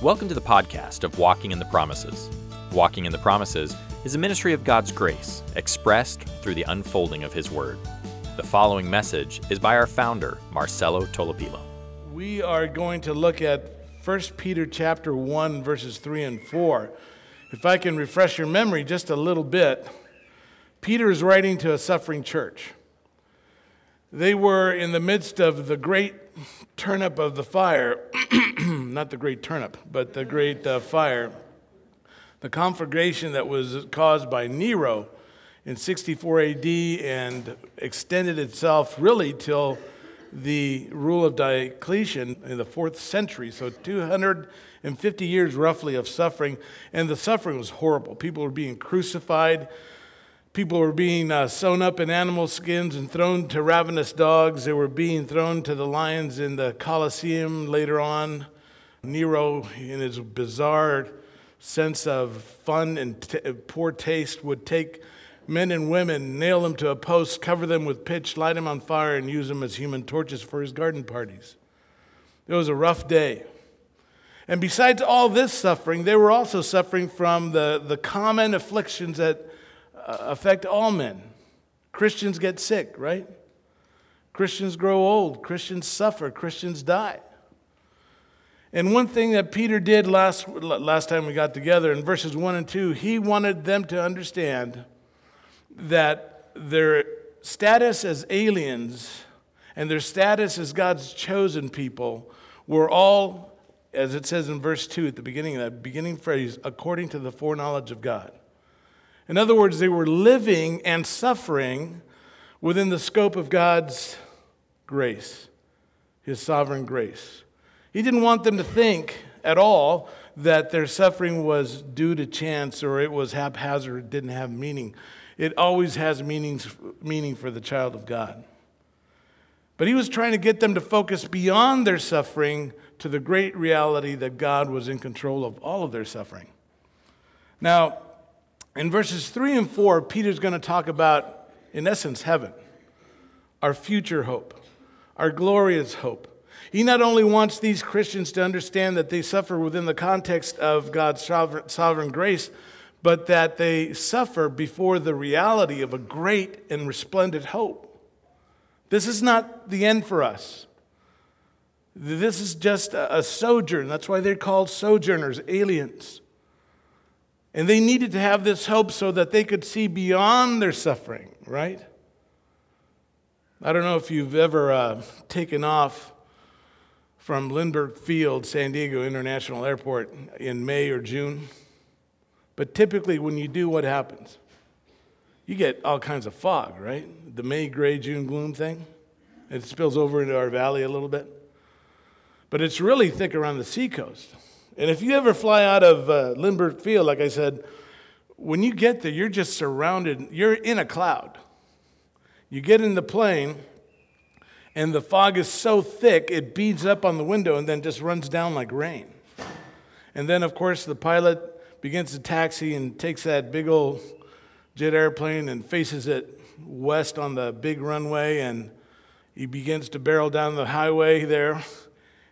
Welcome to the podcast of Walking in the Promises. Walking in the Promises is a ministry of God's grace expressed through the unfolding of His Word. The following message is by our founder, Marcelo Tolopilo. We are going to look at 1 Peter chapter 1, verses 3 and 4. If I can refresh your memory just a little bit, Peter is writing to a suffering church. They were in the midst of the great turnip of the fire, not the great turnip, but the great fire, the conflagration that was caused by Nero in 64 AD and extended itself really till the rule of Diocletian in the 4th century. So 250 years roughly of suffering, and the suffering was horrible. People were being crucified. People were being sewn up in animal skins and thrown to ravenous dogs. They were being thrown to the lions in the Colosseum later on. Nero, in his bizarre sense of fun and poor taste, would take men and women, nail them to a post, cover them with pitch, light them on fire, and use them as human torches for his garden parties. It was a rough day. And besides all this suffering, they were also suffering from the common afflictions that affect all men. Christians get sick, right? Christians grow old. Christians suffer. Christians die. And one thing that Peter did last time we got together in verses 1 and 2, he wanted them to understand that their status as aliens and their status as God's chosen people were all, as it says in verse 2 at the beginning of that beginning phrase, according to the foreknowledge of God. In other words, they were living and suffering within the scope of God's grace, His sovereign grace. He didn't want them to think at all that their suffering was due to chance or it was haphazard, it didn't have meaning. It always has meaning for the child of God. But he was trying to get them to focus beyond their suffering to the great reality that God was in control of all of their suffering. Now, in verses 3 and 4, Peter's going to talk about, in essence, heaven, our future hope, our glorious hope. He not only wants these Christians to understand that they suffer within the context of God's sovereign grace, but that they suffer before the reality of a great and resplendent hope. This is not the end for us. This is just a sojourn. That's why they're called sojourners, aliens. And they needed to have this hope so that they could see beyond their suffering, right? I don't know if you've ever taken off from Lindbergh Field, San Diego International Airport in May or June. But typically when you do, what happens? You get all kinds of fog, right? The May, gray, June gloom thing. It spills over into our valley a little bit. But it's really thick around the seacoast. And if you ever fly out of Lindbergh Field, like I said, when you get there, you're just surrounded. You're in a cloud. You get in the plane, and the fog is so thick, it beads up on the window and then just runs down like rain. And then, of course, the pilot begins to taxi and takes that big old jet airplane and faces it west on the big runway, and he begins to barrel down the highway there.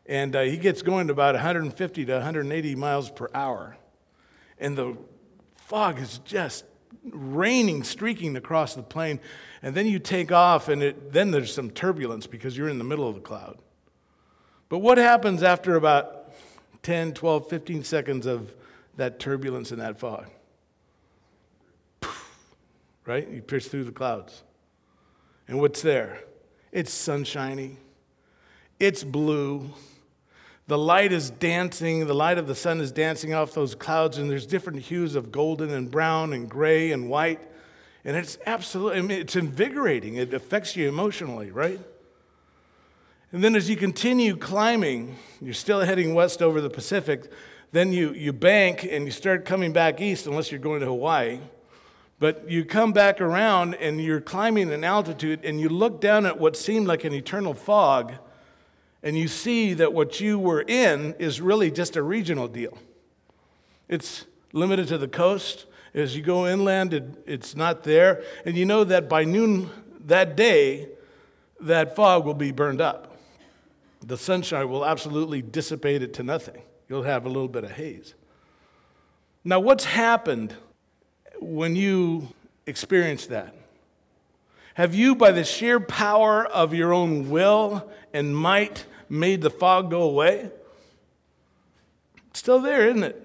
And he gets going to about 150 to 180 miles per hour. And the fog is just raining, streaking across the plain. And then you take off, and then there's some turbulence because you're in the middle of the cloud. But what happens after about 10, 12, 15 seconds of that turbulence and that fog? Poof, right? You pierce through the clouds. And what's there? It's sunshiny. It's blue. The light is dancing, the light of the sun is dancing off those clouds, and there's different hues of golden and brown and gray and white. And it's absolutely, I mean, it's invigorating. It affects you emotionally, right? And then as you continue climbing, you're still heading west over the Pacific, then you bank and you start coming back east, unless you're going to Hawaii. But you come back around and you're climbing in altitude, and you look down at what seemed like an eternal fog, and you see that what you were in is really just a regional deal. It's limited to the coast. As you go inland, it's not there. And you know that by noon that day, that fog will be burned up. The sunshine will absolutely dissipate it to nothing. You'll have a little bit of haze. Now, what's happened when you experience that? Have you, by the sheer power of your own will and might, made the fog go away? It's still there, isn't it?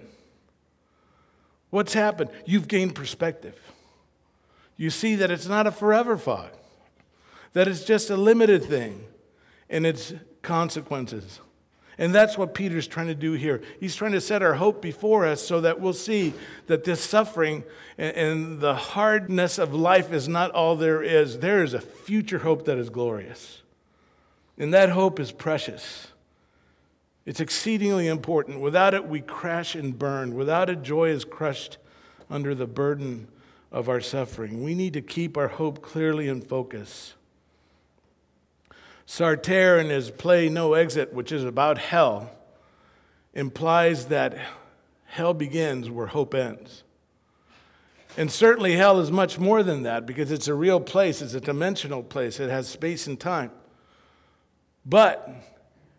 What's happened? You've gained perspective. You see that it's not a forever fog, that it's just a limited thing and its consequences. And that's what Peter's trying to do here. He's trying to set our hope before us so that we'll see that this suffering and the hardness of life is not all there is. There is a future hope that is glorious. And that hope is precious. It's exceedingly important. Without it, we crash and burn. Without it, joy is crushed under the burden of our suffering. We need to keep our hope clearly in focus. Sartre, in his play No Exit, which is about hell, implies that hell begins where hope ends. And certainly hell is much more than that, because it's a real place, it's a dimensional place, it has space and time. But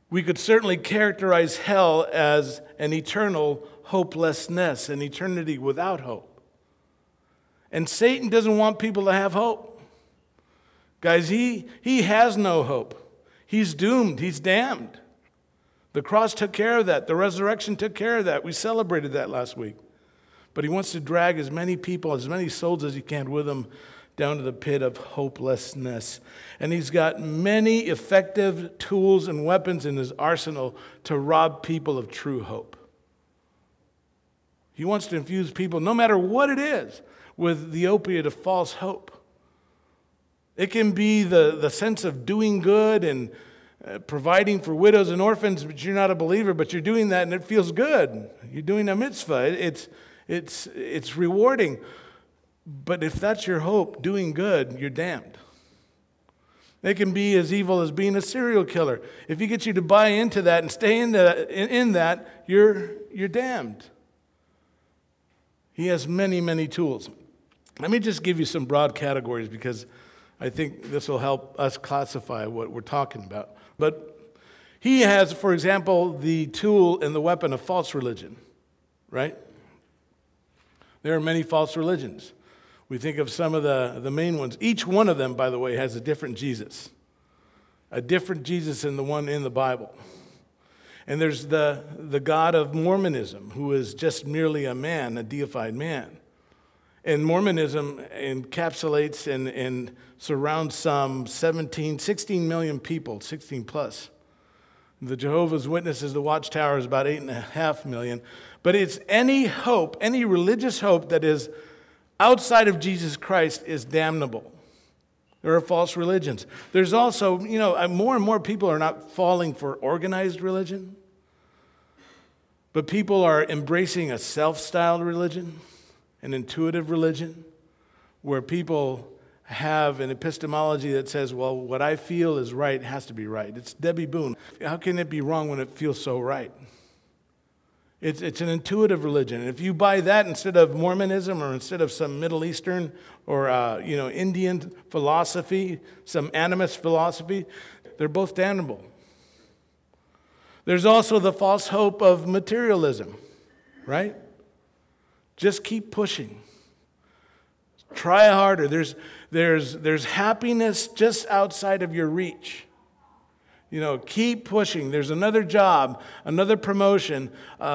we could certainly characterize hell as an eternal hopelessness, an eternity without hope. And Satan doesn't want people to have hope. Guys, he has no hope. He's doomed. He's damned. The cross took care of that. The resurrection took care of that. We celebrated that last week. But he wants to drag as many people, as many souls as he can with him down to the pit of hopelessness. And he's got many effective tools and weapons in his arsenal to rob people of true hope. He wants to infuse people, no matter what it is, with the opiate of false hope. It can be the sense of doing good and providing for widows and orphans, but you're not a believer, but you're doing that and it feels good. You're doing a mitzvah. It's rewarding. But if that's your hope, doing good, you're damned. It can be as evil as being a serial killer. If he gets you to buy into that and stay in that, you're damned. He has many, many tools. Let me just give you some broad categories, because I think this will help us classify what we're talking about. But he has, for example, the tool and the weapon of false religion, right? There are many false religions. We think of some of the main ones. Each one of them, by the way, has a different Jesus than the one in the Bible. And there's the God of Mormonism, who is just merely a man, a deified man. And Mormonism encapsulates and surrounds some 16 million people, 16 plus. The Jehovah's Witnesses, the Watchtower, is about 8.5 million. But it's any hope, any religious hope that is outside of Jesus Christ is damnable. There are false religions. There's also, more and more people are not falling for organized religion, but people are embracing a self-styled religion, an intuitive religion, where people have an epistemology that says, well, what I feel is right has to be right. It's Debbie Boone. How can it be wrong when it feels so right? It's an intuitive religion. And if you buy that instead of Mormonism, or instead of some Middle Eastern or Indian philosophy, some animist philosophy, they're both damnable. There's also the false hope of materialism, right? Just keep pushing. Try harder. There's happiness just outside of your reach. Keep pushing. There's another job, another promotion,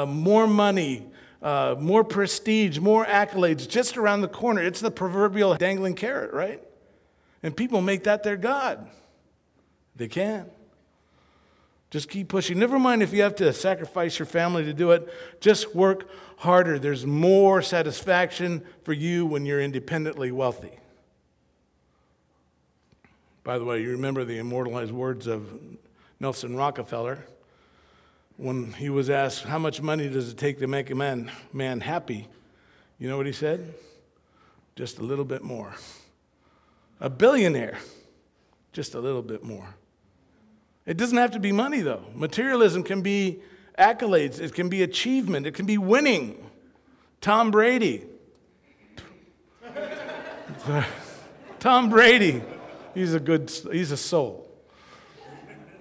more money, more prestige, more accolades just around the corner. It's the proverbial dangling carrot, right? And people make that their God. They can. Just keep pushing. Never mind if you have to sacrifice your family to do it. Just work harder. There's more satisfaction for you when you're independently wealthy. By the way, you remember the immortalized words of Nelson Rockefeller when he was asked, how much money does it take to make a man happy? You know what he said? Just a little bit more. A billionaire. Just a little bit more. It doesn't have to be money, though. Materialism can be accolades. It can be achievement. It can be winning. Tom Brady. Tom Brady. He's a soul.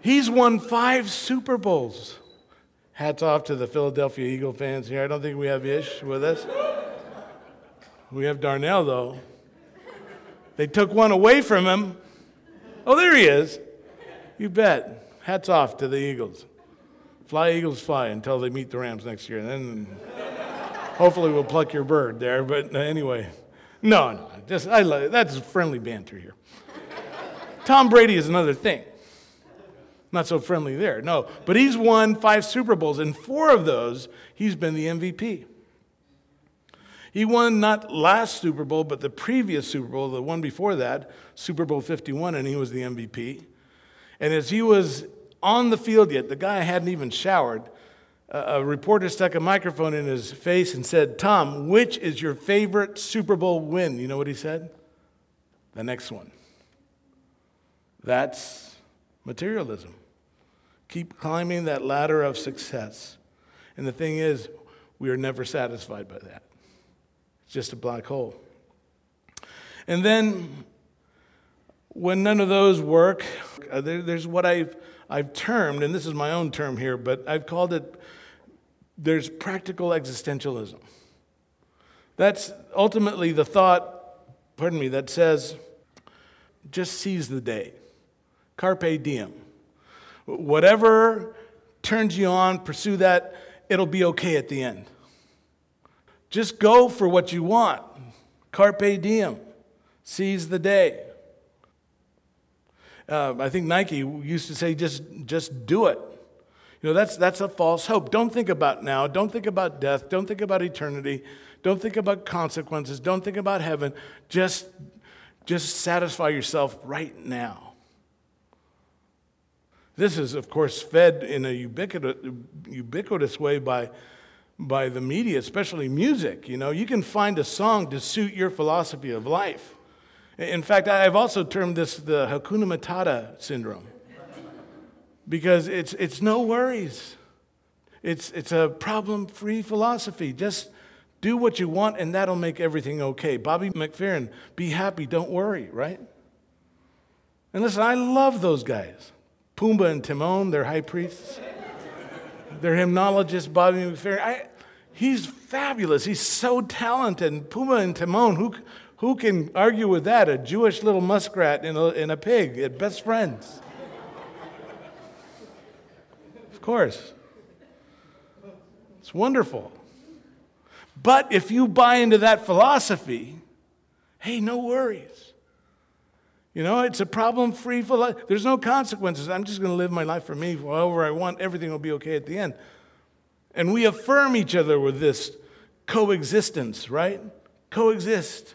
He's won 5 Super Bowls. Hats off to the Philadelphia Eagle fans here. I don't think we have Ish with us. We have Darnell, though. They took one away from him. Oh, there he is. You bet. Hats off to the Eagles. Fly, Eagles, fly until they meet the Rams next year. And then hopefully we'll pluck your bird there. But anyway, no. Just I love it. That's friendly banter here. Tom Brady is another thing. Not so friendly there, no. But he's won 5 Super Bowls, and 4 of those, he's been the MVP. He won not last Super Bowl, but the previous Super Bowl, the one before that, Super Bowl 51, and he was the MVP. And as he was on the field yet, the guy hadn't even showered, a reporter stuck a microphone in his face and said, "Tom, which is your favorite Super Bowl win?" You know what he said? "The next one." That's materialism. Keep climbing that ladder of success. And the thing is, we are never satisfied by that. It's just a black hole. And then, when none of those work, there's what I've termed, and this is my own term here, but I've called it, there's practical existentialism. That's ultimately the thought, that says, just seize the day. Carpe diem. Whatever turns you on, pursue that. It'll be okay at the end. Just go for what you want. Carpe diem. Seize the day. I think Nike used to say, just do it. You know, that's a false hope. Don't think about now. Don't think about death. Don't think about eternity. Don't think about consequences. Don't think about heaven. Just satisfy yourself right now. This is, of course, fed in a ubiquitous way by the media, especially music. You know, you can find a song to suit your philosophy of life. In fact, I've also termed this the Hakuna Matata syndrome, because it's no worries. It's a problem-free philosophy. Just do what you want, and that'll make everything okay. Bobby McFerrin, be happy, don't worry, right? And listen, I love those guys. Pumbaa and Timon, their high priests. Their hymnologist, Bobby McFerrin. He's fabulous. He's so talented. And Pumbaa and Timon, who can argue with that? A Jewish little muskrat and a pig at best friends. Of course. It's wonderful. But if you buy into that philosophy, hey, no worries. You know, it's a problem-free philosophy. There's no consequences. I'm just going to live my life for me, however I want. Everything will be okay at the end. And we affirm each other with this coexistence, right? Coexist.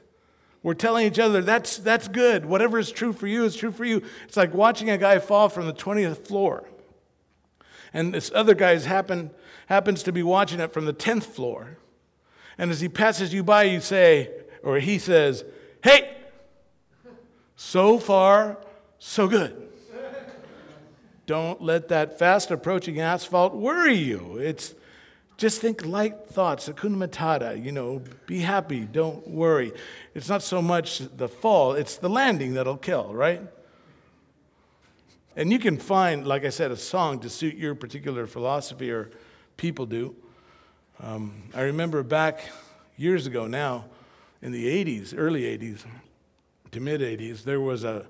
We're telling each other, that's good. Whatever is true for you is true for you. It's like watching a guy fall from the 20th floor. And this other guy happens to be watching it from the 10th floor. And as he passes you by, he says, "Hey! So far, so good." Don't let that fast-approaching asphalt worry you. It's just think light thoughts, hakuna matata, you know, be happy, don't worry. It's not so much the fall, it's the landing that'll kill, right? And you can find, like I said, a song to suit your particular philosophy, or people do. I remember back years ago now, in the 80s, early 80s, to mid-80s, there was a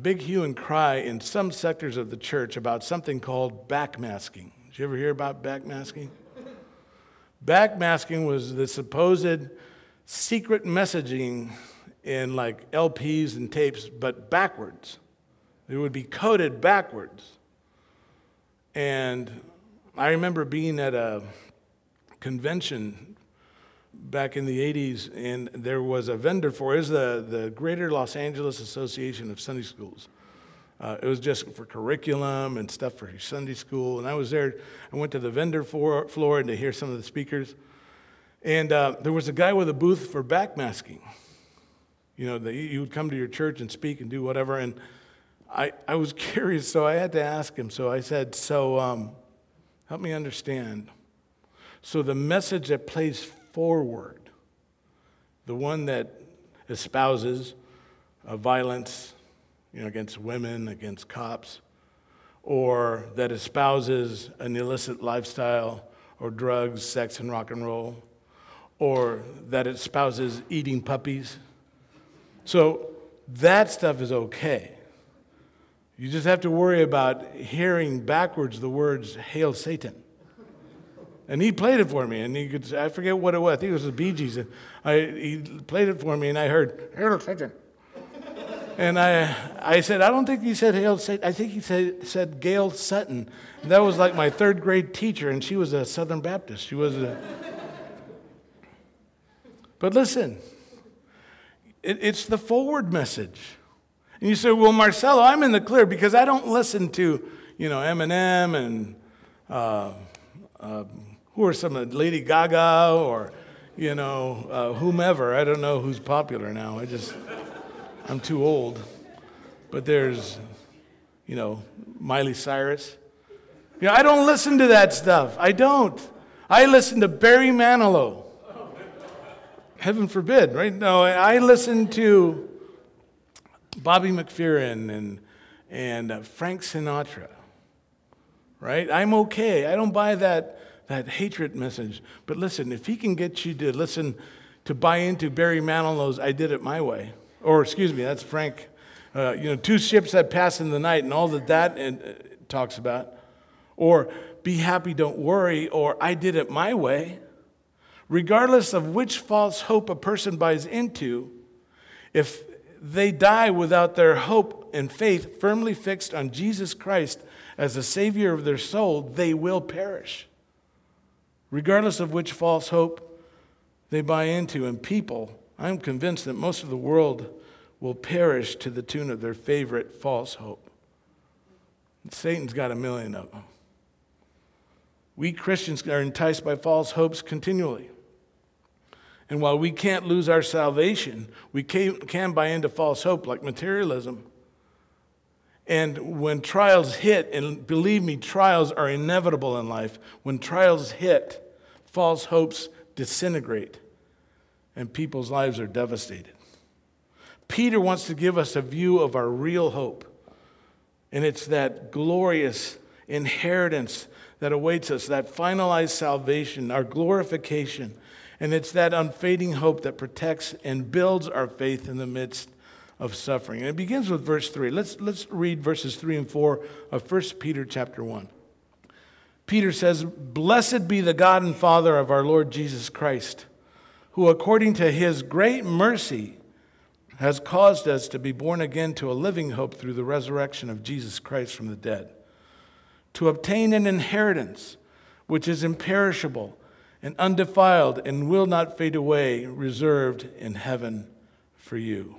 big hue and cry in some sectors of the church about something called backmasking. Did you ever hear about backmasking? Backmasking was the supposed secret messaging in like LPs and tapes, but backwards. It would be coded backwards. And I remember being at a convention back in the 80s, and there was a vendor for it. It was the Greater Los Angeles Association of Sunday Schools. It was just for curriculum and stuff for Sunday school, and I was there. I went to the vendor floor and to hear some of the speakers, and there was a guy with a booth for backmasking. You know, you would come to your church and speak and do whatever, and I was curious, so I had to ask him. So I said, so help me understand. So the message that plays forward, the one that espouses violence, you know, against women, against cops, or that espouses an illicit lifestyle or drugs, sex, and rock and roll, or that espouses eating puppies. So that stuff is okay. You just have to worry about hearing backwards the words, "Hail Satan." And he played it for me, and he could, I forget what it was. I think it was the Bee Gees. He played it for me, and I heard, "Hail Satan." And I said, I don't think he said Hail Satan. I think he said Gail Sutton. And that was like my third grade teacher, and she was a Southern Baptist. She was a... But listen, it's the forward message. And you say, well, Marcelo, I'm in the clear because I don't listen to, Eminem and who are some of Lady Gaga or, whomever. I don't know who's popular now. I'm too old, but there's, Miley Cyrus. I don't listen to that stuff. I don't. I listen to Barry Manilow. Heaven forbid, right? No, I listen to Bobby McFerrin and Frank Sinatra, right? I'm okay. I don't buy that hatred message. But listen, if he can get you to listen, to buy into Barry Manilow's "I Did It My Way," or excuse me, that's Frank, "Two Ships That Pass in the Night" and all that talks about, or "Be Happy, Don't Worry," or "I Did It My Way." Regardless of which false hope a person buys into, if they die without their hope and faith firmly fixed on Jesus Christ as the Savior of their soul, they will perish. Regardless of which false hope they buy into, and people, I'm convinced that most of the world will perish to the tune of their favorite false hope. Satan's got a million of them. We Christians are enticed by false hopes continually. And while we can't lose our salvation, we can buy into false hope like materialism. And when trials hit, and believe me, trials are inevitable in life. When trials hit, false hopes disintegrate. And people's lives are devastated. Peter wants to give us a view of our real hope. And it's that glorious inheritance that awaits us, that finalized salvation, our glorification. And it's that unfading hope that protects and builds our faith in the midst of suffering. And it begins with verse 3. Let's read verses 3 and 4 of 1 Peter chapter 1. Peter says, "Blessed be the God and Father of our Lord Jesus Christ, who according to his great mercy has caused us to be born again to a living hope through the resurrection of Jesus Christ from the dead, to obtain an inheritance which is imperishable and undefiled and will not fade away, reserved in heaven for you."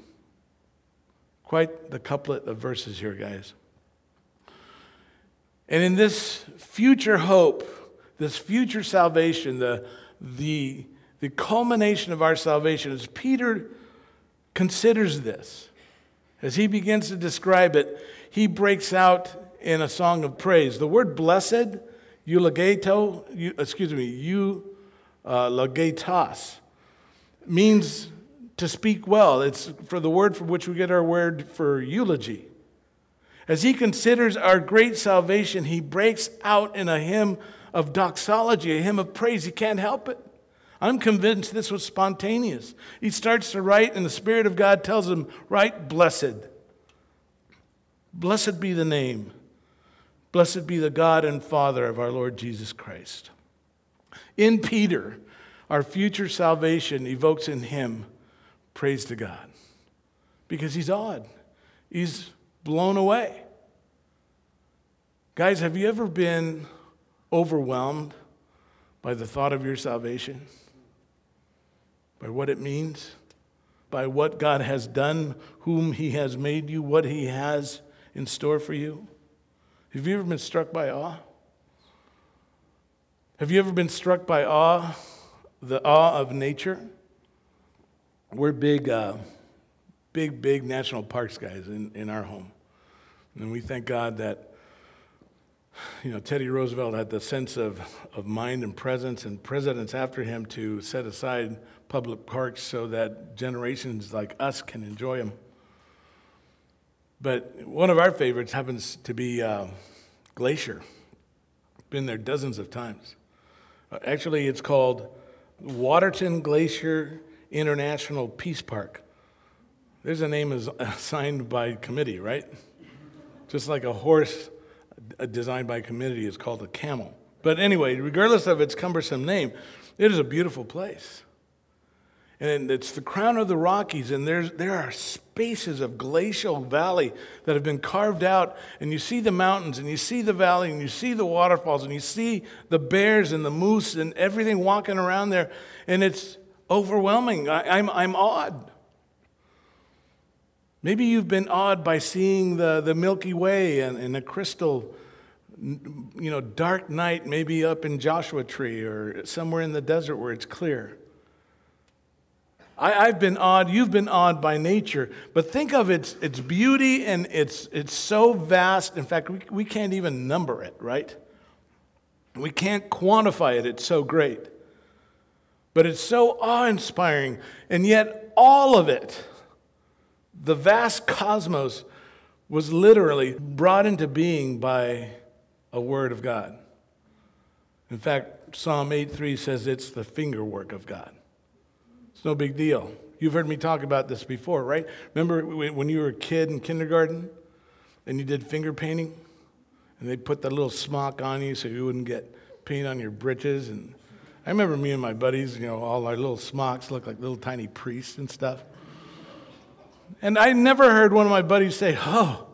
Quite the couplet of verses here, guys. And in this future hope, this future salvation, the culmination of our salvation, as Peter considers this, as he begins to describe it, he breaks out in a song of praise. The word blessed, eulogetos, means to speak well. It's for the word from which we get our word for eulogy. As he considers our great salvation, he breaks out in a hymn of doxology, a hymn of praise. He can't help it. I'm convinced this was spontaneous. He starts to write, and the Spirit of God tells him, write blessed. Blessed be the name. Blessed be the God and Father of our Lord Jesus Christ. In Peter, our future salvation evokes in him praise to God. Because he's awed. He's blown away. Guys, have you ever been overwhelmed by the thought of your salvation? By what it means, by what God has done, whom he has made you, what he has in store for you. Have you ever been struck by awe? Have you ever been struck by awe, the awe of nature? We're big national parks guys in our home. And we thank God that Teddy Roosevelt had the sense of mind and presence, and presidents after him, to set aside public parks so that generations like us can enjoy them. But one of our favorites happens to be Glacier. Been there dozens of times. Actually, it's called Waterton Glacier International Peace Park. There's a name assigned by committee, right? Just like a horse designed by committee is called a camel. But anyway, regardless of its cumbersome name, it is a beautiful place. And it's the crown of the Rockies, and there are spaces of glacial valley that have been carved out, and you see the mountains, and you see the valley, and you see the waterfalls, and you see the bears and the moose and everything walking around there, and it's overwhelming. I'm awed. Maybe you've been awed by seeing the Milky Way and a crystal, you know, dark night, maybe up in Joshua Tree or somewhere in the desert where it's clear. I've been awed, you've been awed by nature, but think of its beauty, and it's so vast. In fact, we can't even number it, right? We can't quantify it, it's so great. But it's so awe-inspiring, and yet all of it, the vast cosmos, was literally brought into being by a word of God. In fact, Psalm 8:3 says it's the fingerwork of God. It's no big deal. You've heard me talk about this before, right? Remember when you were a kid in kindergarten and you did finger painting? And they put that little smock on you so you wouldn't get paint on your britches. And I remember me and my buddies, you know, all our little smocks looked like little tiny priests and stuff. And I never heard one of my buddies say, "Oh,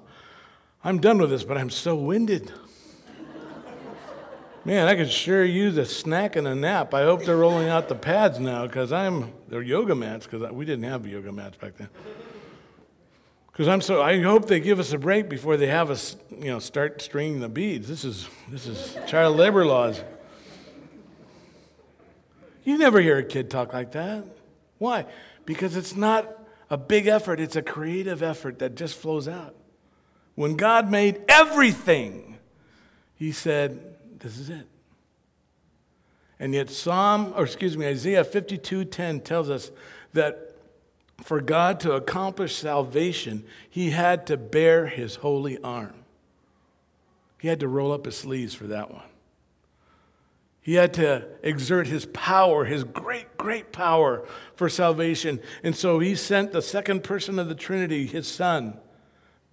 I'm done with this, but I'm so winded. Man, I could sure use a snack and a nap. I hope they're rolling out the pads now, because they're yoga mats, because we didn't have yoga mats back then. Because I hope they give us a break before they have us, you know, start stringing the beads. This is child labor laws." You never hear a kid talk like that. Why? Because it's not a big effort. It's a creative effort that just flows out. When God made everything, he said, "This is it." And yet Isaiah 52:10 tells us that for God to accomplish salvation, he had to bear his holy arm. He had to roll up his sleeves for that one. He had to exert his power, his great, great power for salvation. And so he sent the second person of the Trinity, his Son,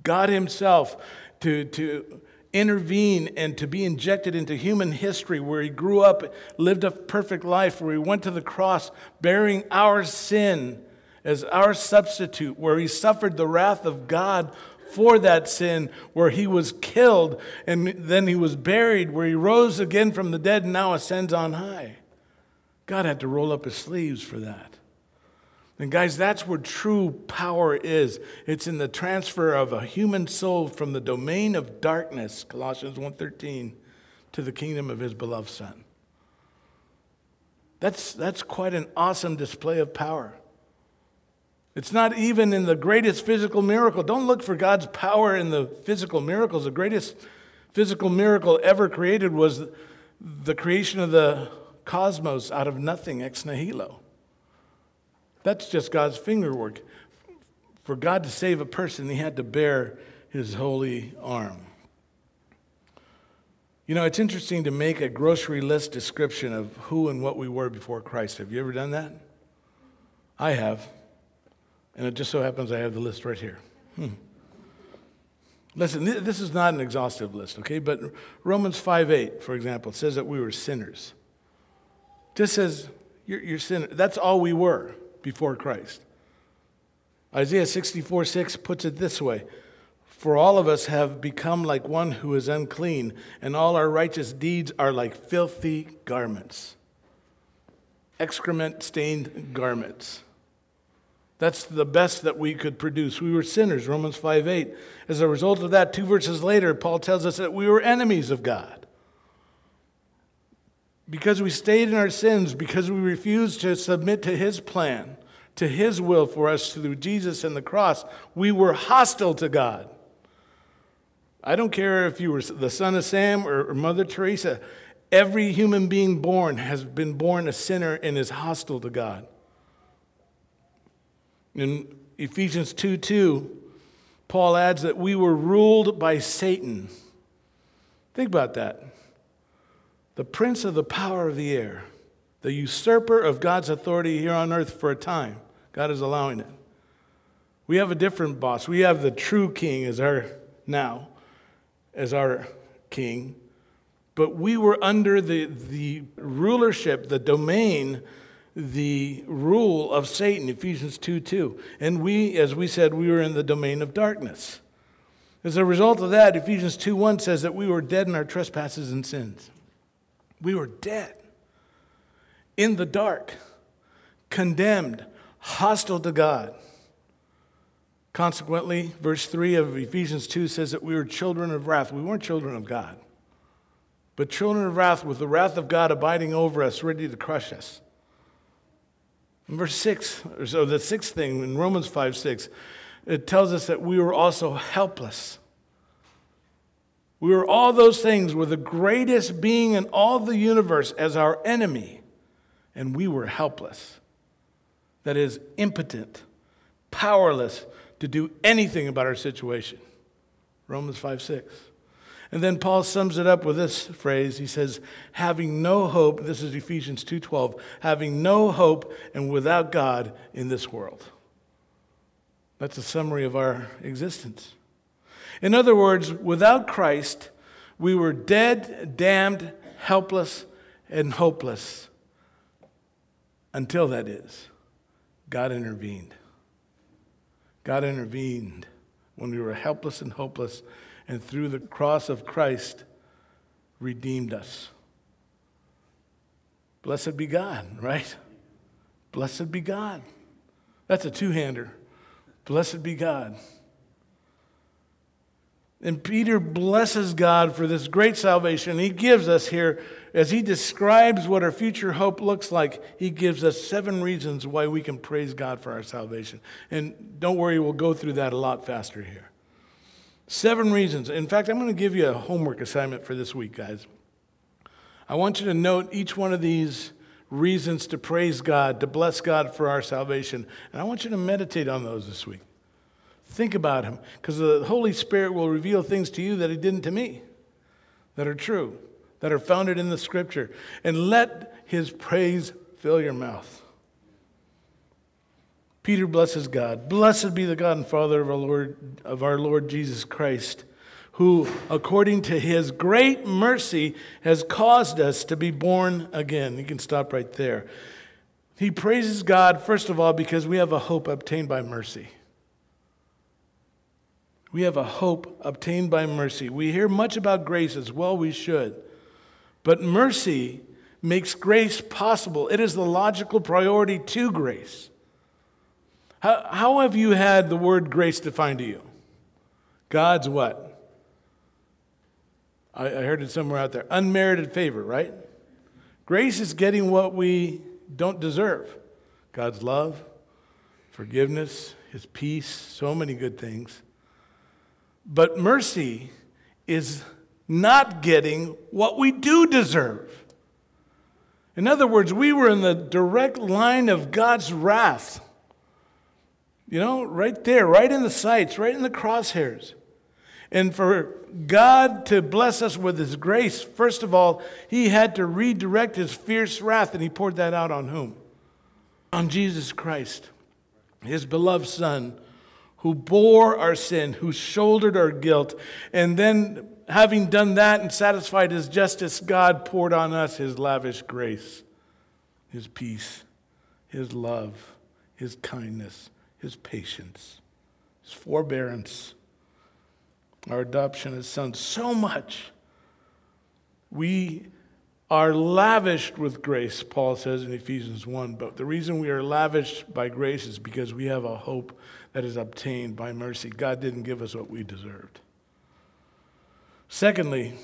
God himself, to intervene and to be injected into human history, where he grew up, lived a perfect life, where he went to the cross bearing our sin as our substitute, where he suffered the wrath of God for that sin, where he was killed, and then he was buried, where he rose again from the dead and now ascends on high. God had to roll up his sleeves for that. And guys, that's where true power is. It's in the transfer of a human soul from the domain of darkness, Colossians 1:13, to the kingdom of his beloved Son. That's quite an awesome display of power. It's not even in the greatest physical miracle. Don't look for God's power in the physical miracles. The greatest physical miracle ever created was the creation of the cosmos out of nothing, ex nihilo. That's just God's fingerwork. For God to save a person, he had to bear his holy arm. You know, it's interesting to make a grocery list description of who and what we were before Christ. Have you ever done that? I have. And it just so happens I have the list right here. Listen, this is not an exhaustive list, okay? But Romans 5:8, for example, says that we were sinners. Just says, you're sinners. That's all we were before Christ. Isaiah 64:6 puts it this way: "For all of us have become like one who is unclean, and all our righteous deeds are like filthy garments." Excrement-stained garments. That's the best that we could produce. We were sinners, Romans 5:8. As a result of that, two verses later, Paul tells us that we were enemies of God. Because we stayed in our sins, because we refused to submit to his plan, to his will for us through Jesus and the cross, we were hostile to God. I don't care if you were the son of Sam or Mother Teresa, every human being born has been born a sinner and is hostile to God. In Ephesians 2:2, Paul adds that we were ruled by Satan. Think about that. The prince of the power of the air, the usurper of God's authority here on earth for a time. God is allowing it. We have a different boss. We have the true king as our king. But we were under the rulership, the domain, the rule of Satan, Ephesians 2:2. And we, as we said, we were in the domain of darkness. As a result of that, Ephesians 2:1 says that we were dead in our trespasses and sins. We were dead, in the dark, condemned, hostile to God. Consequently, verse 3 of Ephesians 2 says that we were children of wrath. We weren't children of God, but children of wrath with the wrath of God abiding over us, ready to crush us. In verse 6, or so the sixth thing in Romans 5:6, it tells us that we were also helpless. We were all those things with the greatest being in all the universe as our enemy, and we were helpless. That is, impotent, powerless to do anything about our situation. Romans 5:6. And then Paul sums it up with this phrase. He says, having no hope, this is Ephesians 2:12, having no hope and without God in this world. That's a summary of our existence. In other words, without Christ, we were dead, damned, helpless, and hopeless. Until that is, God intervened. God intervened when we were helpless and hopeless, and through the cross of Christ, redeemed us. Blessed be God, right? Blessed be God. That's a two-hander. Blessed be God. And Peter blesses God for this great salvation he gives us here. As he describes what our future hope looks like, he gives us 7 reasons why we can praise God for our salvation. And don't worry, we'll go through that a lot faster here. 7 reasons. In fact, I'm going to give you a homework assignment for this week, guys. I want you to note each one of these reasons to praise God, to bless God for our salvation. And I want you to meditate on those this week. Think about him, because the Holy Spirit will reveal things to you that he didn't to me, that are true, that are founded in the Scripture. And let his praise fill your mouth. Peter blesses God. Blessed be the God and Father of our Lord Jesus Christ, who, according to his great mercy, has caused us to be born again. You can stop right there. He praises God, first of all, because we have a hope obtained by mercy. We have a hope obtained by mercy. We hear much about grace, as well we should. But mercy makes grace possible. It is the logical priority to grace. How have you had the word grace defined to you? God's what? I heard it somewhere out there. Unmerited favor, right? Grace is getting what we don't deserve. God's love, forgiveness, his peace, so many good things. But mercy is not getting what we do deserve. In other words, we were in the direct line of God's wrath. You know, right there, right in the sights, right in the crosshairs. And for God to bless us with his grace, first of all, he had to redirect his fierce wrath, and he poured that out on whom? On Jesus Christ, his beloved Son, who bore our sin, who shouldered our guilt, and then, having done that and satisfied his justice, God poured on us his lavish grace, his peace, his love, his kindness, his patience, his forbearance, our adoption as sons. So much. We are lavished with grace, Paul says in Ephesians 1, but the reason we are lavished by grace is because we have a hope that is obtained by mercy. God didn't give us what we deserved. Secondly,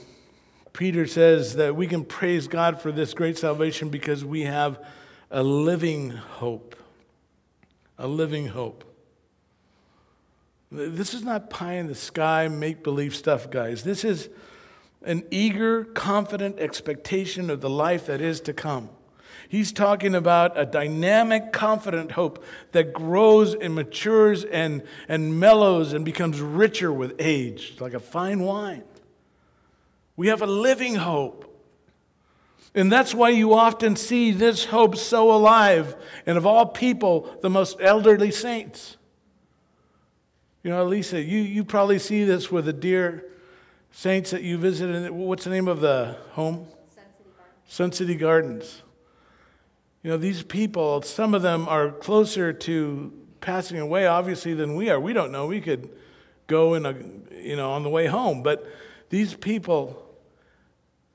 Peter says that we can praise God for this great salvation because we have a living hope. A living hope. This is not pie-in-the-sky, make-believe stuff, guys. This is an eager, confident expectation of the life that is to come. He's talking about a dynamic, confident hope that grows and matures and mellows and becomes richer with age, like a fine wine. We have a living hope. And that's why you often see this hope so alive, and of all people, the most elderly saints. You know, Lisa, you probably see this with the dear saints that you visited. What's the name of the home? Sun City Gardens. You know, these people, some of them are closer to passing away, obviously, than we are. We don't know. We could go on the way home. But these people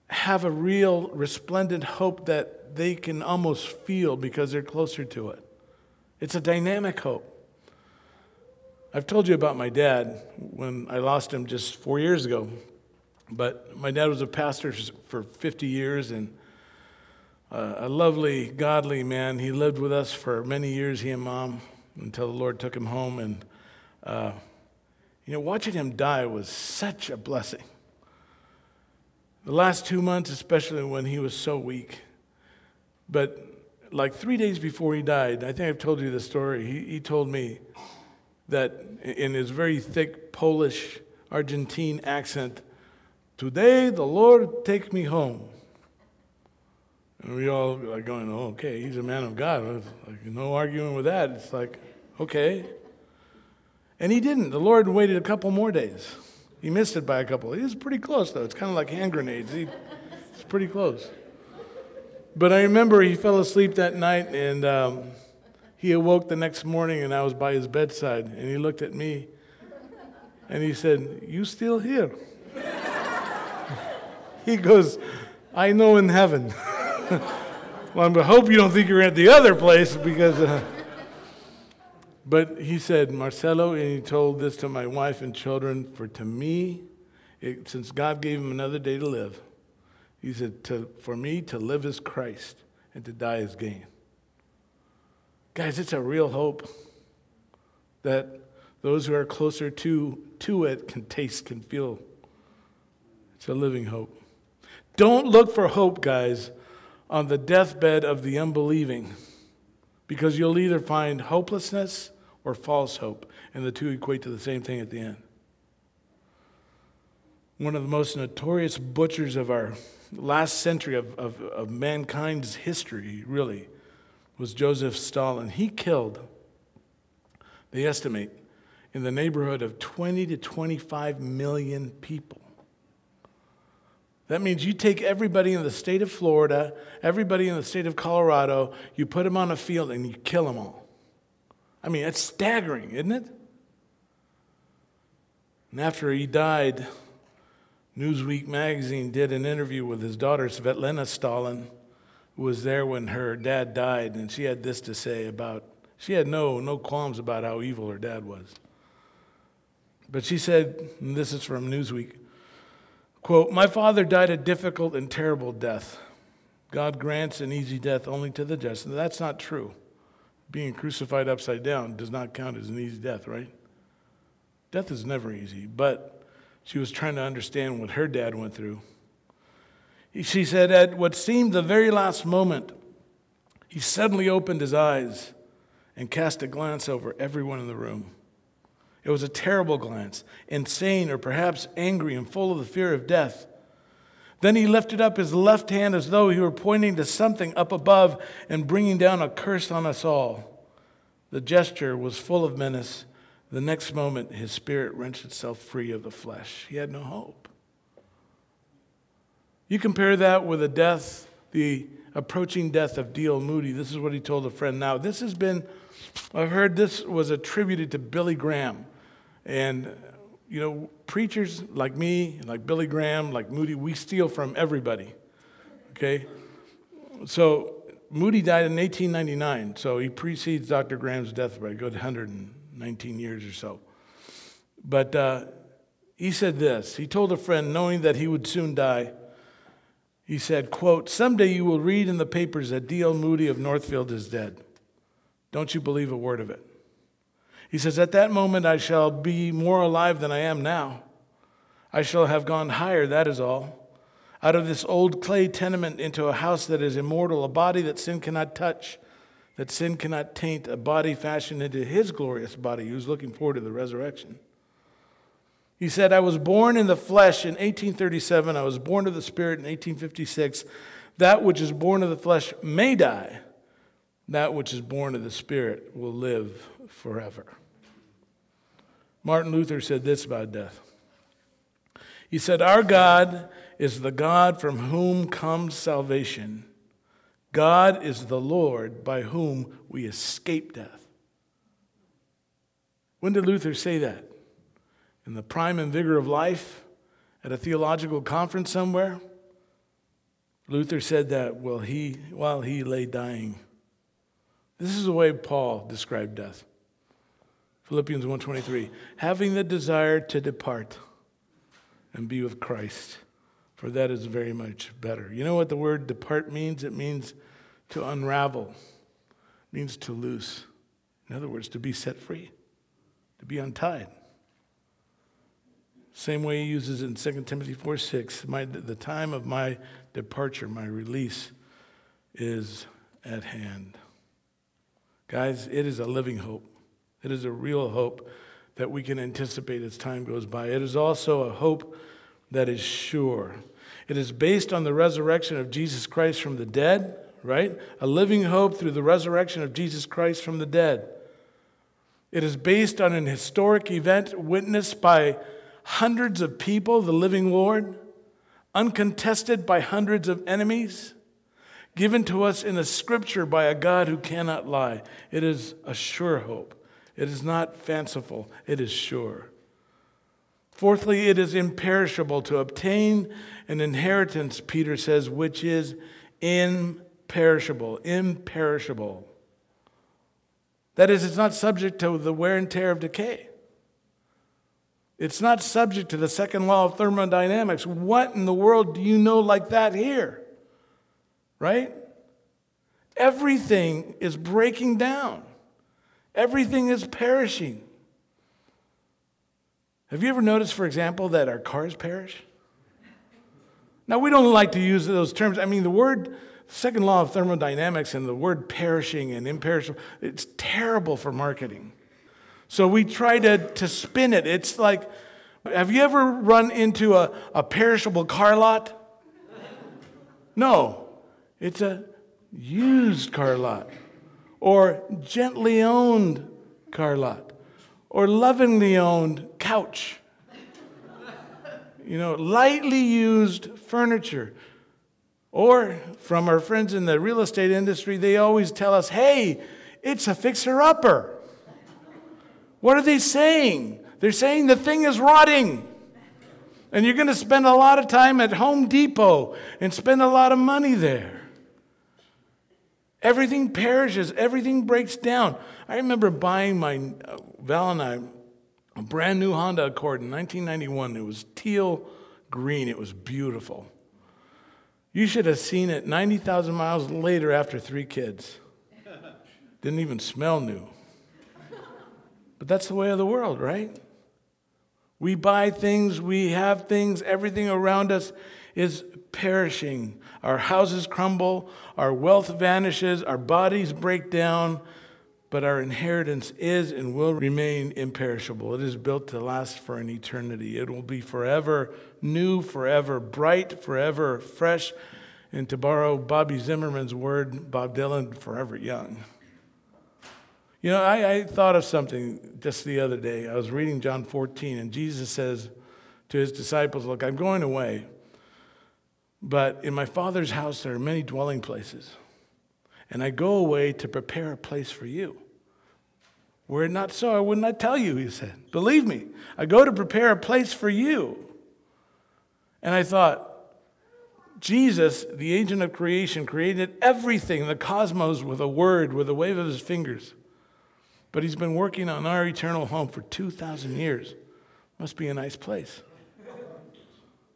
have a real resplendent hope that they can almost feel because they're closer to it. It's a dynamic hope. I've told you about my dad when I lost him just 4 years ago. But my dad was a pastor for 50 years and a lovely, godly man. He lived with us for many years, he and Mom, until the Lord took him home. And, watching him die was such a blessing. The last 2 months, especially when he was so weak. But like 3 days before he died, I think I've told you the story, he told me that in his very thick Polish, Argentine accent, "Today the Lord take me home." And we all are going, "Oh, okay, he's a man of God." Like, no arguing with that. It's like, okay. And he didn't. The Lord waited a couple more days. He missed it by a couple. He was pretty close, though. It's kind of like hand grenades. It's pretty close. But I remember he fell asleep that night, and he awoke the next morning, and I was by his bedside, and he looked at me, and he said, "You still here?" He goes, "I know in heaven." Well, I hope you don't think you're at the other place, because... But he said, "Marcelo," and he told this to my wife and children, since God gave him another day to live, he said, "For me to live is Christ and to die is gain." Guys, it's a real hope that those who are closer to it can taste, can feel. It's a living hope. Don't look for hope, guys, on the deathbed of the unbelieving, because you'll either find hopelessness or false hope, and the two equate to the same thing at the end. One of the most notorious butchers of our last century of mankind's history, really, was Joseph Stalin. He killed, they estimate, in the neighborhood of 20 to 25 million people. That means you take everybody in the state of Florida, everybody in the state of Colorado, you put them on a field and you kill them all. I mean, that's staggering, isn't it? And after he died, Newsweek magazine did an interview with his daughter, Svetlana Stalin, who was there when her dad died, and she had this to say about, she had no qualms about how evil her dad was. But she said, and this is from Newsweek, quote, "My father died a difficult and terrible death. God grants an easy death only to the just." And that's not true. Being crucified upside down does not count as an easy death, right? Death is never easy, but she was trying to understand what her dad went through. She said, "At what seemed the very last moment, he suddenly opened his eyes and cast a glance over everyone in the room. It was a terrible glance, insane or perhaps angry and full of the fear of death. Then he lifted up his left hand as though he were pointing to something up above and bringing down a curse on us all. The gesture was full of menace. The next moment, his spirit wrenched itself free of the flesh." He had no hope. You compare that with the approaching death of D.L. Moody. This is what he told a friend. Now, I've heard this was attributed to Billy Graham. And, preachers like me, like Billy Graham, like Moody, we steal from everybody, okay? So Moody died in 1899, so he precedes Dr. Graham's death by a good 119 years or so. But he said this. He told a friend, knowing that he would soon die, he said, quote, "Someday you will read in the papers that D.L. Moody of Northfield is dead. Don't you believe a word of it." He says, "At that moment, I shall be more alive than I am now. I shall have gone higher, that is all. Out of this old clay tenement into a house that is immortal, a body that sin cannot touch, that sin cannot taint, a body fashioned into his glorious body," who's looking forward to the resurrection. He said, I was born in the flesh in 1837. I was born of the Spirit in 1856. That which is born of the flesh may die. That which is born of the Spirit will live forever. Martin Luther said this about death. He said, our God is the God from whom comes salvation. God is the Lord by whom we escape death. When did Luther say that? In the prime and vigor of life, at a theological conference somewhere? Luther said that while he lay dying. This is the way Paul described death. Philippians 1:23, having the desire to depart and be with Christ, for that is very much better. You know what the word depart means? It means to unravel. It means to loose. In other words, to be set free, to be untied. Same way he uses it in 2 Timothy 4:6, the time of my departure, my release is at hand. Guys, it is a living hope. It is a real hope that we can anticipate as time goes by. It is also a hope that is sure. It is based on the resurrection of Jesus Christ from the dead, right? A living hope through the resurrection of Jesus Christ from the dead. It is based on an historic event witnessed by hundreds of people, the living Lord, uncontested by hundreds of enemies, given to us in a scripture by a God who cannot lie. It is a sure hope. It is not fanciful. It is sure. Fourthly, it is imperishable to obtain an inheritance, Peter says, which is imperishable. Imperishable. That is, it's not subject to the wear and tear of decay. It's not subject to the second law of thermodynamics. What in the world do you know like that here? Right? Everything is breaking down. Everything is perishing. Have you ever noticed, for example, that our cars perish? Now, we don't like to use those terms. I mean, the word, second law of thermodynamics and the word perishing and imperishable, it's terrible for marketing. So we try to spin it. It's like, have you ever run into a perishable car lot? No. It's a used car lot, or gently owned car lot, or lovingly owned couch. You know, lightly used furniture. Or from our friends in the real estate industry, they always tell us, hey, it's a fixer-upper. What are they saying? They're saying the thing is rotting. And you're going to spend a lot of time at Home Depot and spend a lot of money there. Everything perishes. Everything breaks down. I remember buying Val and I, a brand new Honda Accord in 1991. It was teal green. It was beautiful. You should have seen it 90,000 miles later after 3 kids. Didn't even smell new. But that's the way of the world, right? We buy things, we have things, everything around us is perishing. Our houses crumble, our wealth vanishes, our bodies break down, but our inheritance is and will remain imperishable. It is built to last for an eternity. It will be forever new, forever bright, forever fresh, and to borrow Bobby Zimmerman's word, Bob Dylan, forever young. You know, I thought of something just the other day. I was reading John 14, and Jesus says to his disciples, look, I'm going away, but in my Father's house there are many dwelling places, and I go away to prepare a place for you. Were it not so, I would not tell you, he said. Believe me, I go to prepare a place for you. And I thought, Jesus, the agent of creation, created everything, the cosmos, with a word, with a wave of his fingers. But he's been working on our eternal home for 2,000 years. Must be a nice place.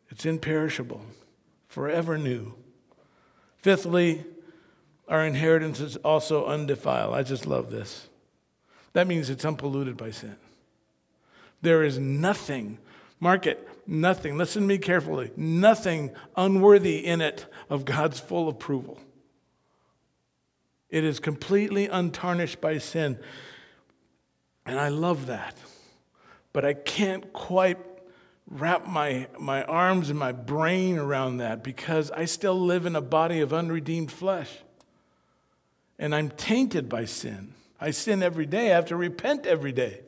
It's imperishable, forever new. Fifthly, our inheritance is also undefiled. I just love this. That means it's unpolluted by sin. There is nothing, mark it, nothing, listen to me carefully, nothing unworthy in it of God's full approval. It is completely untarnished by sin. And I love that. But I can't quite wrap my arms and my brain around that, because I still live in a body of unredeemed flesh. And I'm tainted by sin. I sin every day. I have to repent every day.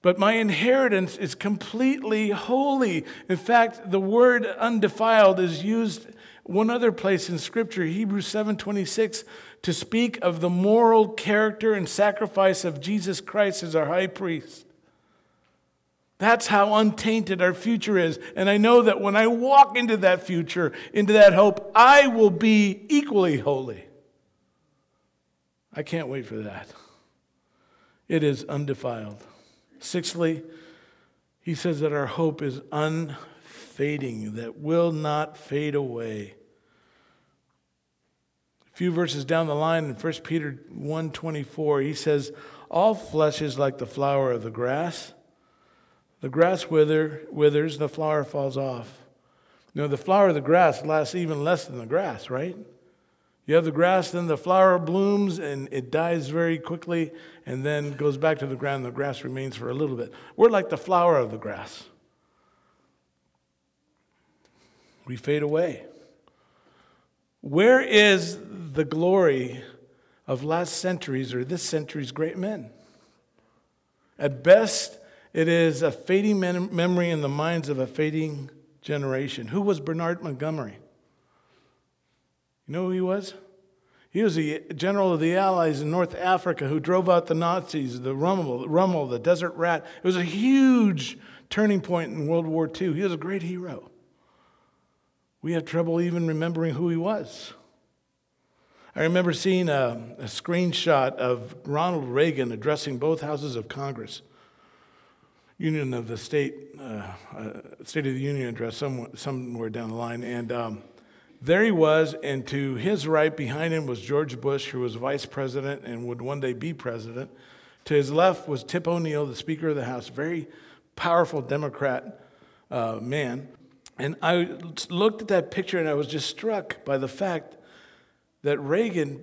But my inheritance is completely holy. In fact, the word undefiled is used one other place in Scripture, Hebrews 7:26, to speak of the moral character and sacrifice of Jesus Christ as our high priest. That's how untainted our future is. And I know that when I walk into that future, into that hope, I will be equally holy. I can't wait for that. It is undefiled. Sixthly, he says that our hope is unfading, that will not fade away. A few verses down the line in 1 Peter 1:24, he says, all flesh is like the flower of the grass. The grass withers, the flower falls off. You know, the flower of the grass lasts even less than the grass, right? You have the grass, then the flower blooms, and it dies very quickly, and then goes back to the ground, and the grass remains for a little bit. We're like the flower of the grass. We fade away. Where is the glory of last century's or this century's great men? At best, it is a fading memory in the minds of a fading generation. Who was Bernard Montgomery? You know who he was? He was the general of the Allies in North Africa who drove out the Nazis, the Rommel, the Desert Rat. It was a huge turning point in World War II. He was a great hero. We have trouble even remembering who he was. I remember seeing a screenshot of Ronald Reagan addressing both houses of Congress. Union of the State, State of the Union address somewhere down the line. And there he was, and to his right behind him was George Bush, who was vice president and would one day be president. To his left was Tip O'Neill, the Speaker of the House, very powerful Democrat man. And I looked at that picture, and I was just struck by the fact that Reagan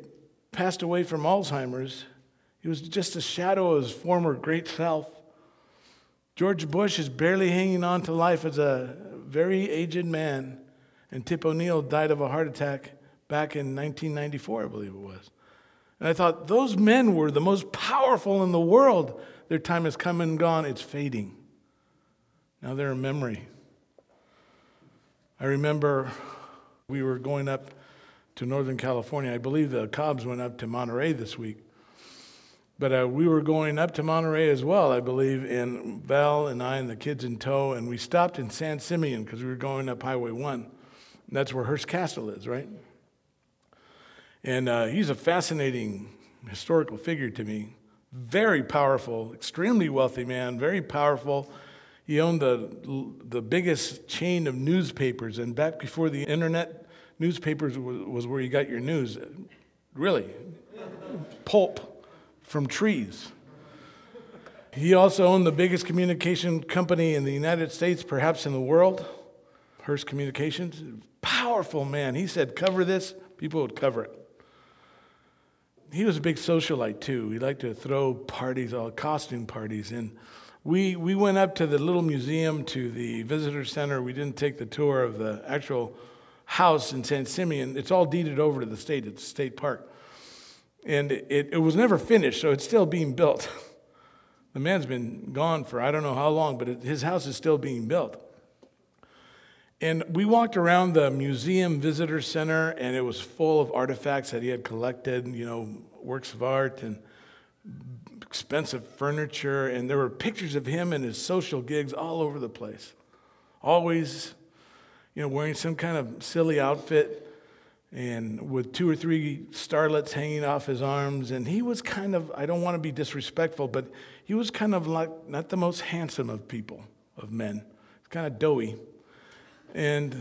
passed away from Alzheimer's. He was just a shadow of his former great self. George Bush is barely hanging on to life as a very aged man, and Tip O'Neill died of a heart attack back in 1994, I believe it was. And I thought, those men were the most powerful in the world. Their time has come and gone. It's fading. Now they're a memory. I remember we were going up to Northern California. I believe the Cubs went up to Monterey this week. But we were going up to Monterey as well, I believe, and Val and I and the kids in tow, and we stopped in San Simeon because we were going up Highway 1. And that's where Hearst Castle is, right? And he's a fascinating historical figure to me. Very powerful, extremely wealthy man, very powerful. He owned the biggest chain of newspapers, and back before the internet, newspapers was where you got your news. Really, pulp. From trees. He also owned the biggest communication company in the United States, perhaps in the world, Hearst Communications. Powerful man. He said, cover this, people would cover it. He was a big socialite too. He liked to throw parties, all costume parties. And we went up to the little museum, to the visitor center. We didn't take the tour of the actual house in San Simeon. It's all deeded over to the state. It's a state park. And it was never finished, so it's still being built. The man's been gone for I don't know how long, but his house is still being built. And we walked around the museum visitor center, and it was full of artifacts that he had collected, you know, works of art and expensive furniture. And there were pictures of him and his social gigs all over the place. Always, you know, wearing some kind of silly outfit, and with 2 or 3 starlets hanging off his arms. And he was kind of, I don't want to be disrespectful, but he was kind of like not the most handsome of people, of men. He's kind of doughy. And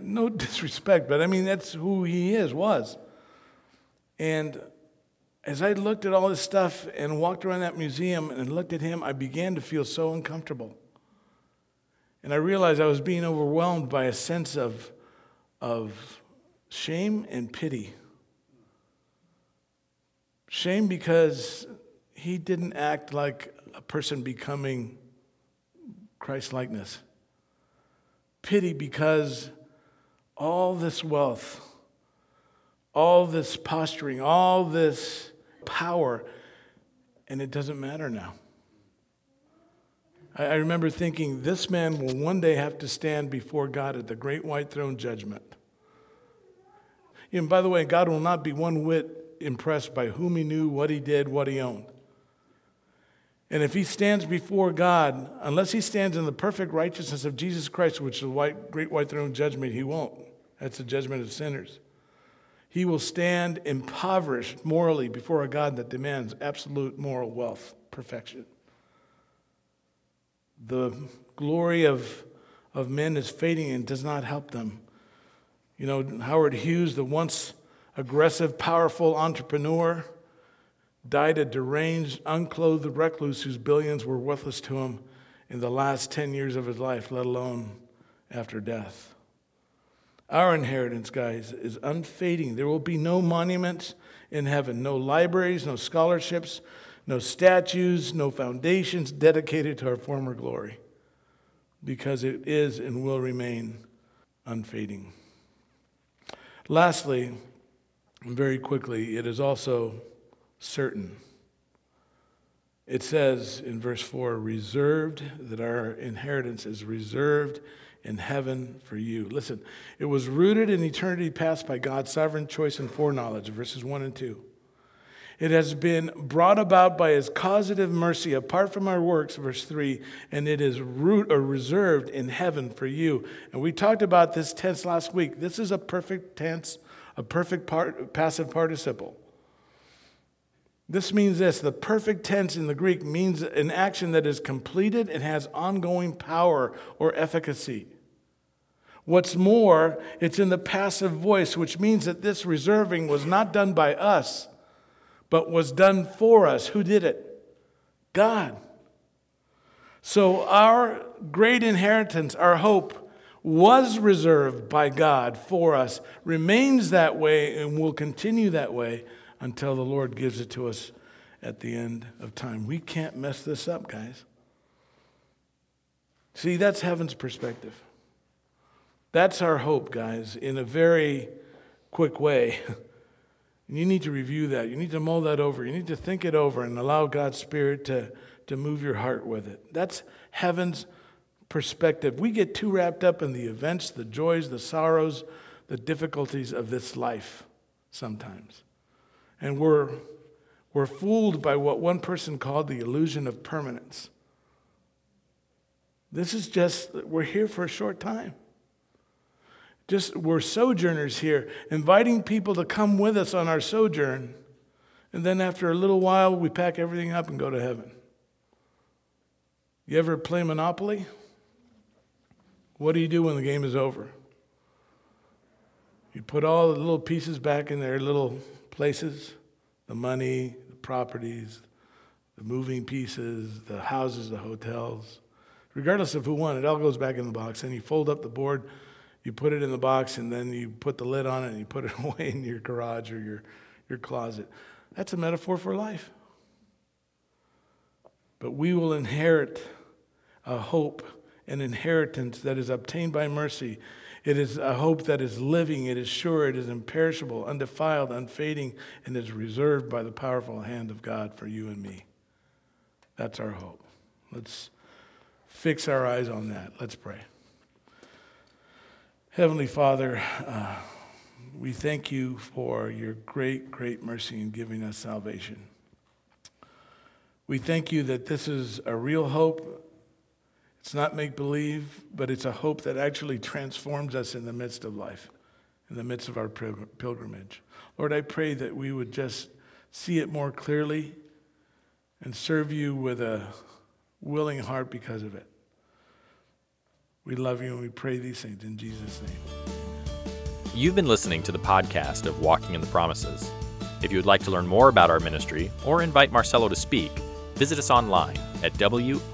no disrespect, but I mean, that's who he was. And as I looked at all this stuff and walked around that museum and looked at him, I began to feel so uncomfortable. And I realized I was being overwhelmed by a sense of shame and pity. Shame because he didn't act like a person becoming Christ-likeness. Pity because all this wealth, all this posturing, all this power, and it doesn't matter now. I remember thinking, this man will one day have to stand before God at the great white throne judgment. And by the way, God will not be one whit impressed by whom he knew, what he did, what he owned. And if he stands before God, unless he stands in the perfect righteousness of Jesus Christ, which is the great white throne judgment, he won't. That's the judgment of sinners. He will stand impoverished morally before a God that demands absolute moral wealth, perfection. The glory of men is fading and does not help them. You know, Howard Hughes, the once aggressive, powerful entrepreneur, died a deranged, unclothed recluse whose billions were worthless to him in the last 10 years of his life, let alone after death. Our inheritance, guys, is unfading. There will be no monuments in heaven, no libraries, no scholarships, no statues, no foundations dedicated to our former glory, because it is and will remain unfading. Lastly, and very quickly, it is also certain. It says in verse 4, reserved, that our inheritance is reserved in heaven for you. Listen, it was rooted in eternity past by God's sovereign choice and foreknowledge, verses 1 and 2. It has been brought about by his causative mercy, apart from our works, verse 3, and it is reserved in heaven for you. And we talked about this tense last week. This is a perfect tense, a perfect passive participle. This means this. The perfect tense in the Greek means an action that is completed and has ongoing power or efficacy. What's more, it's in the passive voice, which means that this reserving was not done by us, but was done for us. Who did it? God. So our great inheritance, our hope, was reserved by God for us, remains that way, and will continue that way until the Lord gives it to us at the end of time. We can't mess this up, guys. See, that's heaven's perspective. That's our hope, guys, in a very quick way. You need to review that. You need to mull that over. You need to think it over and allow God's Spirit to move your heart with it. That's heaven's perspective. We get too wrapped up in the events, the joys, the sorrows, the difficulties of this life sometimes. And we're fooled by what one person called the illusion of permanence. This is just, we're here for a short time. Just, we're sojourners here, inviting people to come with us on our sojourn. And then after a little while, we pack everything up and go to heaven. You ever play Monopoly? What do you do when the game is over? You put all the little pieces back in their little places, the money, the properties, the moving pieces, the houses, the hotels. Regardless of who won, it all goes back in the box. And you fold up the board, you put it in the box, and then you put the lid on it and you put it away in your garage or your closet. That's a metaphor for life. But we will inherit a hope, an inheritance that is obtained by mercy. It is a hope that is living, it is sure, it is imperishable, undefiled, unfading, and is reserved by the powerful hand of God for you and me. That's our hope. Let's fix our eyes on that. Let's pray. Heavenly Father, we thank you for your great, great mercy in giving us salvation. We thank you that this is a real hope. It's not make-believe, but it's a hope that actually transforms us in the midst of life, in the midst of our pilgrimage. Lord, I pray that we would just see it more clearly and serve you with a willing heart because of it. We love you and we pray these things in Jesus' name. You've been listening to the podcast of Walking in the Promises. If you would like to learn more about our ministry or invite Marcelo to speak, visit us online at witp.org.